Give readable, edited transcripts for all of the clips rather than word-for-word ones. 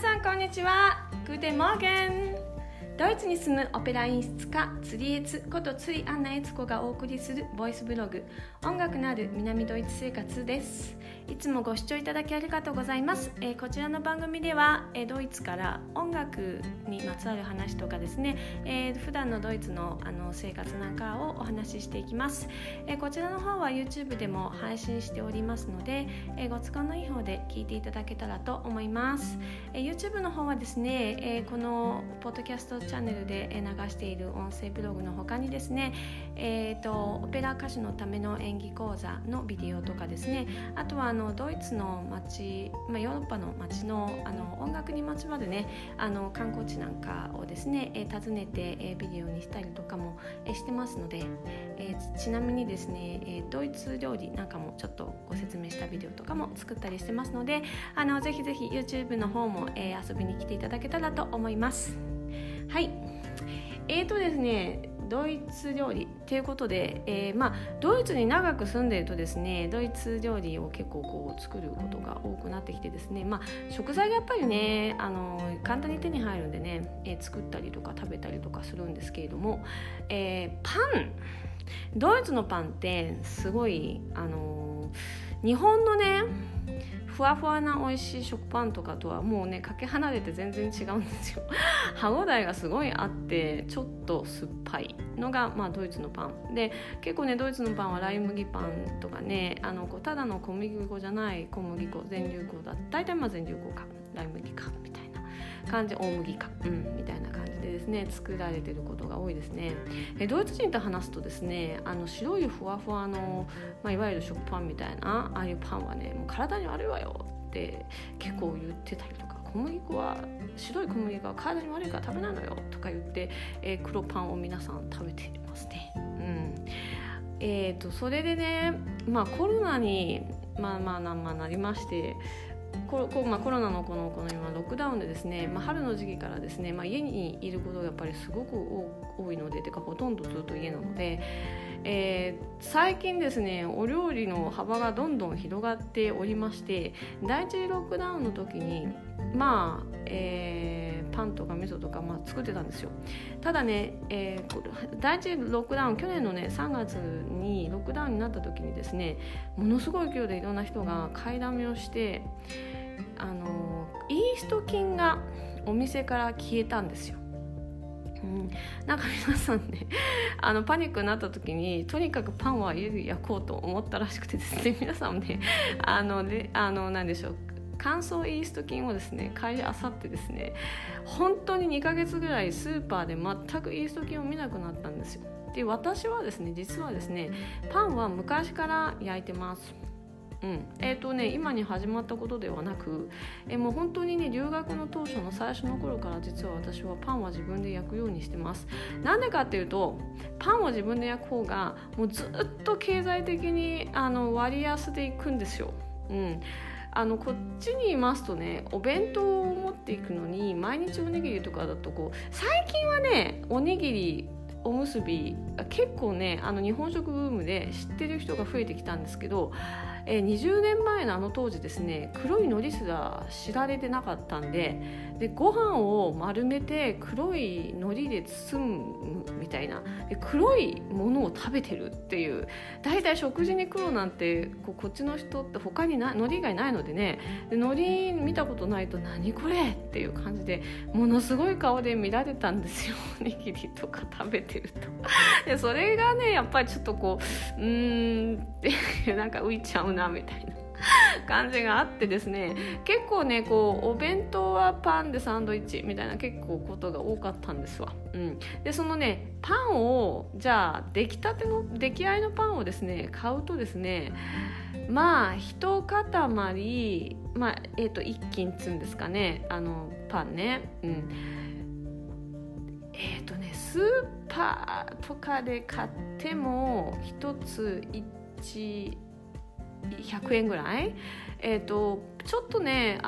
さんこんにちは。グーデンモーゲン。ドイツに住むオペラ演出家ツリエツことツリアンナエツコがお送りするボイスブログ、音楽のある南ドイツ生活です。いつもご視聴いただきありがとうございます。こちらの番組では、ドイツから音楽にまつわる話とかですね、普段のドイツの、生活なんかをお話ししていきます。こちらの方は YouTube でも配信しておりますので、ご都合のいい方で聞いていただけたらと思います。YouTube の方はですね、このポッドキャストチャンネルで流している音声ブログの他にですね、オペラ歌手のための演技講座のビデオとかですね、あとはドイツの街、ヨーロッパの街の、音楽にまつわるね、観光地なんかをですね、訪ねて、ビデオにしたりとかも、してますので、ちなみにですね、ドイツ料理なんかもちょっとご説明したビデオとかも作ったりしてますので、ぜひぜひ YouTube の方も、遊びに来ていただけたらと思います。はい、ですね、ドイツ料理ということで、ドイツに長く住んでるとですね、ドイツ料理を結構こう作ることが多くなってきてですね、食材がやっぱりね、簡単に手に入るんでね、作ったりとか食べたりとかするんですけれども、ドイツのパンってすごい、日本のねふわふわな美味しい食パンとかとはもうね、かけ離れて全然違うんですよ。歯応えがすごいあって、ちょっと酸っぱいのが、ドイツのパンで、結構ねドイツのパンはライ麦パンとかね、ただの小麦粉じゃない、小麦粉、全粒粉だ、大体全粒粉かライ麦かみたいな感じ、大麦か、みたいな感じでですね、作られてることが多いですね。ドイツ人と話すとですね、白いふわふわの、いわゆる食パンみたいなああいうパンはね、もう体に悪いわよって結構言ってたりとか、小麦粉は、白い小麦粉は体に悪いから食べないのよとか言って、黒パンを皆さん食べていますね。それでね、コロナに、なりまして、コロナのこの今ロックダウンでですね、春の時期からですね、家にいることがやっぱりすごく多いので、てかほとんどずっと家なので、最近ですね、お料理の幅がどんどん広がっておりまして、第一ロックダウンの時にパンとか味噌とか、作ってたんですよ。ただね、第一ロックダウン、去年のね3月にロックダウンになった時にですね、ものすごい勢いでいろんな人が買いだめをして、イースト菌がお店から消えたんですよ。なんか皆さんね、パニックになった時にとにかくパンは家で焼こうと思ったらしくてですね、皆さんね、なんでしょう、乾燥イースト菌をですね買い漁ってですね、本当に2ヶ月ぐらいスーパーで全くイースト菌を見なくなったんですよ。で、私はですね、実はですね、パンは昔から焼いてます。今に始まったことではなく、もう本当にね、留学の当初の最初の頃から、実は私はパンは自分で焼くようにしてます。なんでかっていうと、パンを自分で焼く方がもうずっと経済的に割安でいくんですよ。こっちにいますとね、お弁当を持っていくのに毎日おにぎりとかだと、最近はね、おにぎりおむすび結構ね、日本食ブームで知ってる人が増えてきたんですけど、20年前の当時ですね、黒い海苔すら知られてなかったんで、ご飯を丸めて黒い海苔で包むみたいな、黒いものを食べてるっていう、だいたい食事に黒なんてこっちの人って他に海苔以外ないのでね、海苔見たことないと、何これっていう感じで、ものすごい顔で見られたんですよ、おにぎりとか食べてると。で、それがね、やっぱりちょっとなんか浮いちゃうなみたいな感じがあってですね、結構ね、お弁当はパンでサンドイッチみたいな結構ことが多かったんですわ。で、そのね、パンを、じゃあ出来合いのパンをですね買うとですね、一塊、一斤つんですかね、パンね、スーパーとかで買っても一つ100円ぐらい、ちょっとね、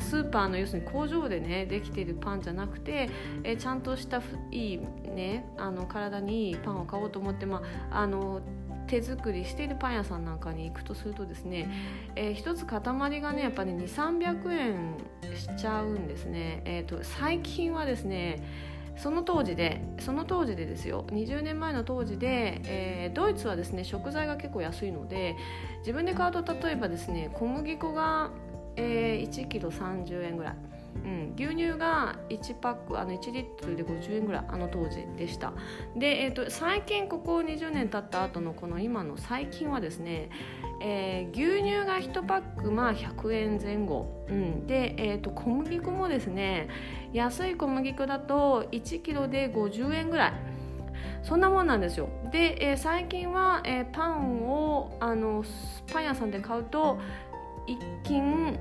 スーパーの、要するに工場でねできているパンじゃなくて、ちゃんとしたいいね、体にいいパンを買おうと思って、手作りしているパン屋さんなんかに行くとするとですね、一つ塊がねやっぱり、ね、200〜300 円しちゃうんですね。最近はですねその当時でですよ、20年前の当時で、ドイツはですね食材が結構安いので、自分で買うと例えばですね小麦粉が、1キロ30円ぐらい、牛乳が1パック1リットルで50円ぐらい、あの当時でした。で、最近ここ20年経った後のこの今の最近はですね、牛乳が1パック100円前後、で、小麦粉もですね安い小麦粉だと1キロで50円ぐらい、そんなもんなんですよ。で、最近は、パンをパン屋さんで買うと一斤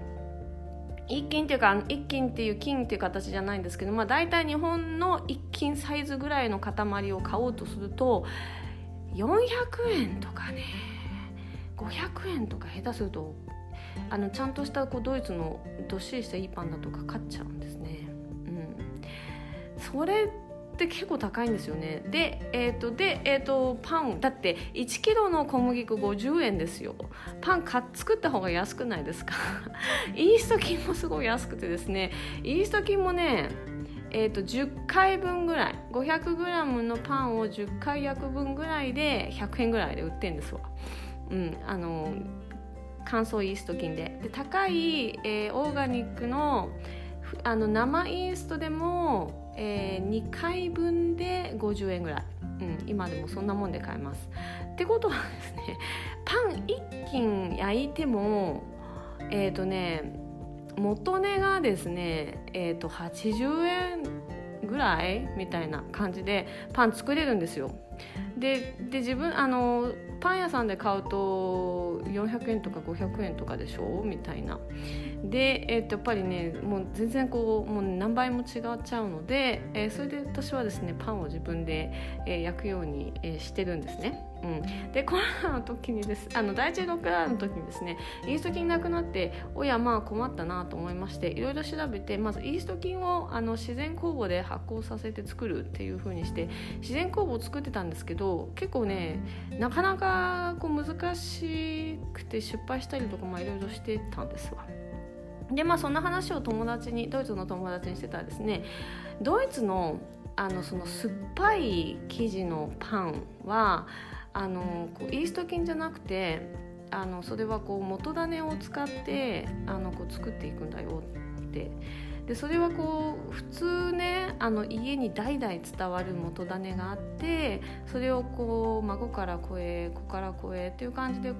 っていう形じゃないんですけど、大体日本の一斤サイズぐらいの塊を買おうとすると400円とかね500円とか、下手するとちゃんとしたドイツのどっしりしたいいパンだとか買っちゃうんですね、それって結構高いんですよね。で、パンだって1キロの小麦粉50円ですよ。パン作った方が安くないですかイースト菌もすごい安くてですね、イースト菌もね、10回分ぐらい 500g のパンを10回焼く分ぐらいで100円ぐらいで売ってるんですわ。乾燥イースト菌 で高い、オーガニックの、生イーストでも、2回分で50円ぐらい、今でもそんなもんで買えます。ってことはですね、パン1斤焼いても元値がですね、80円ぐらいみたいな感じでパン作れるんですよ。で自分パン屋さんで買うと400円とか500円とかでしょみたいな。で、やっぱりねもう全然もう何倍も違っちゃうので、それで私はですねパンを自分で、焼くように、してるんですね。でコロナの時にです第1ロックダウンの時にですね、イースト菌なくなって、困ったなと思いまして、いろいろ調べて、まずイースト菌を自然酵母で発酵させて作るっていう風にして、自然酵母を作ってたんですけど、結構ねなかなか難しくて失敗したりとかいろいろしてたんですわ。でそんな話をドイツの友達にしてたらですね、ドイツのその酸っぱい生地のパンはイースト菌じゃなくて、それは元種を使って作っていくんだよって。でそれは普通ね家に代々伝わる元種があって、それを孫から子から子へっていう感じで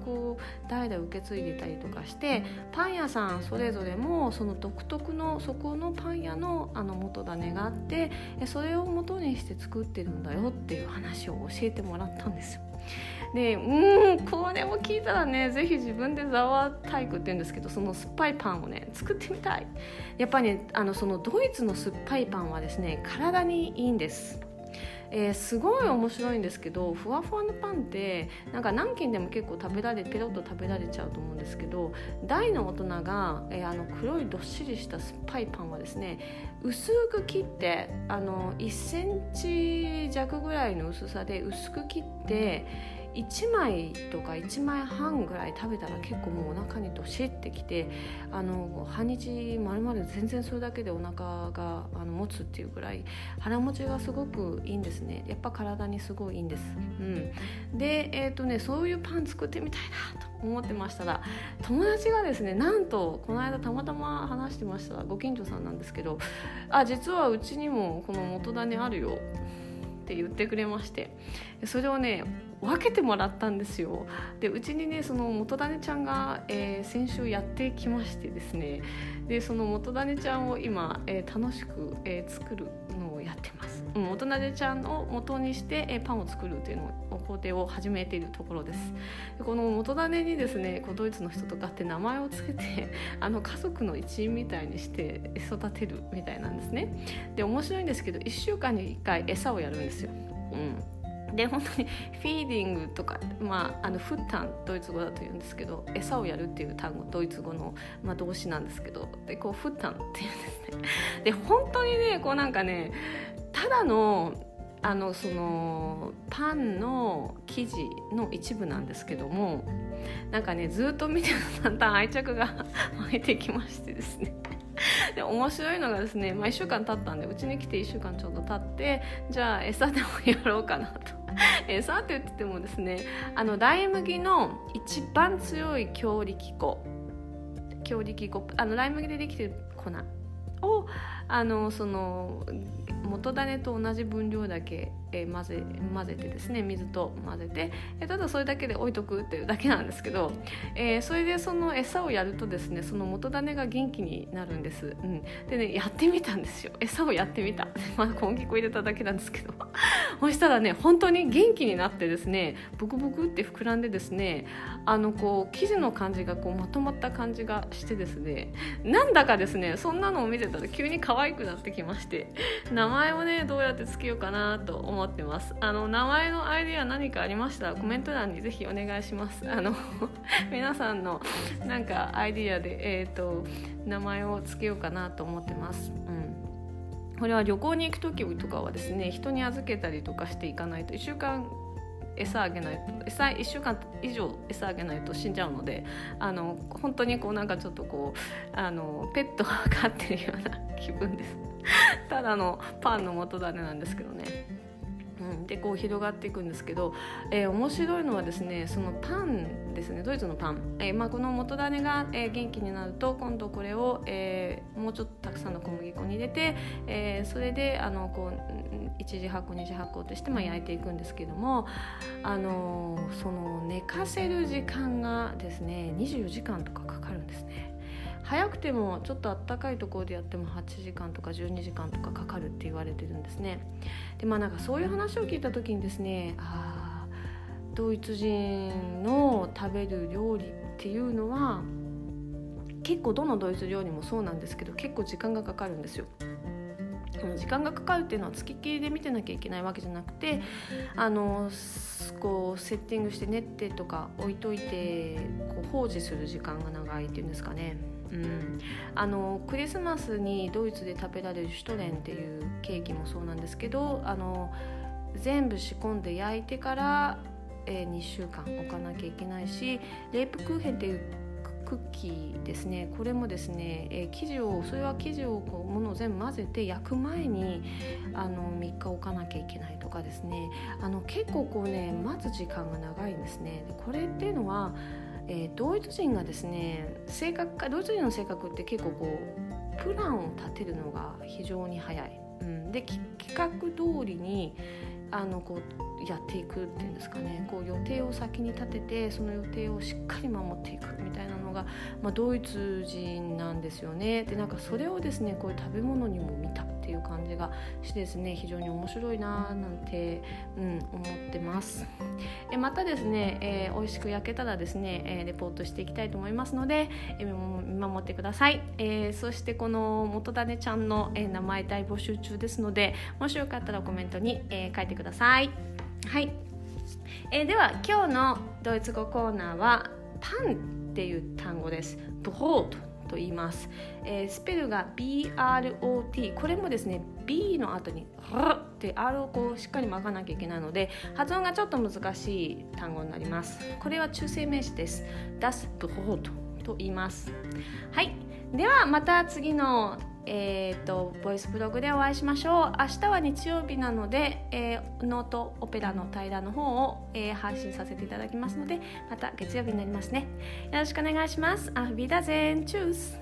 代々受け継いでたりとかして、パン屋さんそれぞれもその独特のそこのパン屋の元種があって、それを元にして作ってるんだよっていう話を教えてもらったんですよ。でこれも聞いたらね、ぜひ自分でザワータイクって言うんですけど、その酸っぱいパンをね作ってみたい。やっぱりねそのドイツの酸っぱいパンはですね体にいいんです。すごい面白いんですけど、ふわふわのパンって何軒でも結構ペロッと食べられちゃうと思うんですけど、大の大人が、黒いどっしりした酸っぱいパンはですね薄く切って1センチ弱ぐらいの薄さで薄く切って1枚とか1枚半ぐらい食べたら結構もうお腹にどしってきて、半日まるまる全然それだけでお腹が持つっていうぐらい腹持ちがすごくいいんですね。やっぱ体にすごいいいんです、で、そういうパン作ってみたいなと思ってましたら、友達がですねなんとこの間たまたま話してましたご近所さんなんですけど、実はうちにもこの元種あるよって言ってくれまして、それをね分けてもらったんですよ。でうちにねその元種ちゃんが、先週やってきましてですね、でその元種ちゃんを今、楽しく、作るのをやってます、元種ちゃんを元にして、パンを作るというのを工程を始めているところです。でこの元種にですねドイツの人とかって名前をつけて家族の一員みたいにして育てるみたいなんですね。で面白いんですけど、1週間に1回餌をやるんですよ。で本当にフィーディングとか、フッタンドイツ語だと言うんですけど、餌をやるっていう単語ドイツ語の、動詞なんですけど、でフッタンっていうんですね。で本当にねただのそのパンの生地の一部なんですけども、なんかねずっと見てたらだんだん愛着が湧いてきましてですねで面白いのがですね、1週間経ったんで、うちに来て1週間ちょうど経って、じゃあ餌でもやろうかなと餌って言っててもですね、ライ麦の一番強い強力粉、ライ麦でできてる粉をその元種と同じ分量だけ混ぜてですね、水と混ぜて、ただそれだけで置いとくっていうだけなんですけど、それでその餌をやるとですね、その元種が元気になるんです、でね、やってみたんですよ。餌をやってみた小麦粉入れただけなんですけどそしたらね、本当に元気になってですね、ブクブクって膨らんでですね、こう生地の感じがこうまとまった感じがしてですね、なんだかですね、そんなのを見てたら急に可愛くなってきまして、名前をねどうやってつけようかなと思ってます。名前のアイデア何かありましたらコメント欄にぜひお願いします。皆さんのなんかアイディアで、名前をつけようかなと思ってます、これは旅行に行く時とかはですね、人に預けたりとかしていかないと、1週間餌あげないと、1週間以上餌あげないと死んじゃうので、本当にこうなんかちょっとこうペットを飼ってるような気分ですただのパンの元種なんですけどね。でこう広がっていくんですけど、面白いのはですね、そのパンですね、ドイツのパン、この元種が、元気になると、今度これを、もうちょっとたくさんの小麦粉に入れて、それでこう1次発酵2次発酵として、焼いていくんですけども、その寝かせる時間がですね24時間とかかかるんですね。早くてもちょっとあったかいところでやっても8時間とか12時間とかかかるって言われてるんですね。でなんかそういう話を聞いた時にですね、ドイツ人の食べる料理っていうのは結構どのドイツ料理もそうなんですけど、結構時間がかかるんですよ。時間がかかるっていうのは付きっきりで見てなきゃいけないわけじゃなくて、こうセッティングして練ってとか置いといてこう放置する時間が長いっていうんですかね。クリスマスにドイツで食べられるシュトレンっていうケーキもそうなんですけど、全部仕込んで焼いてから、2週間置かなきゃいけないし、レープクーヘンっていうクッキーですね、これもですね、生地をこうものを全部混ぜて焼く前に3日置かなきゃいけないとかですね、結構こうね待つ時間が長いんですね。でこれっていうのはドイツ人がですね、ドイツ人の性格って結構こうプランを立てるのが非常に早い、で企画通りにこうやっていくっていうんですかね、こう予定を先に立てて、その予定をしっかり守っていくみたいなのが、ドイツ人なんですよね。でなんかそれをですねこういう食べ物にも見たっていう感じがしてですね、非常に面白いななんて、思ってます。またですね、美味しく焼けたらですねレポートしていきたいと思いますので、見守ってください。そしてこの元種ちゃんの、名前大募集中ですので、もしよかったらコメントに、書いてください。はい、では今日のドイツ語コーナーはパンっていう単語です。ブロートと言います。スペルが BROT、 これもですね B の後に R って R をこうしっかり巻かなきゃいけないので、発音がちょっと難しい単語になります。これは中性名詞です。 das Brot と言います。はい、ではまた次のボイスブログでお会いしましょう。明日は日曜日なので、ノートオペラの対談の方を、配信させていただきますので、また月曜日になりますね。よろしくお願いします。アフビダゼンチュース。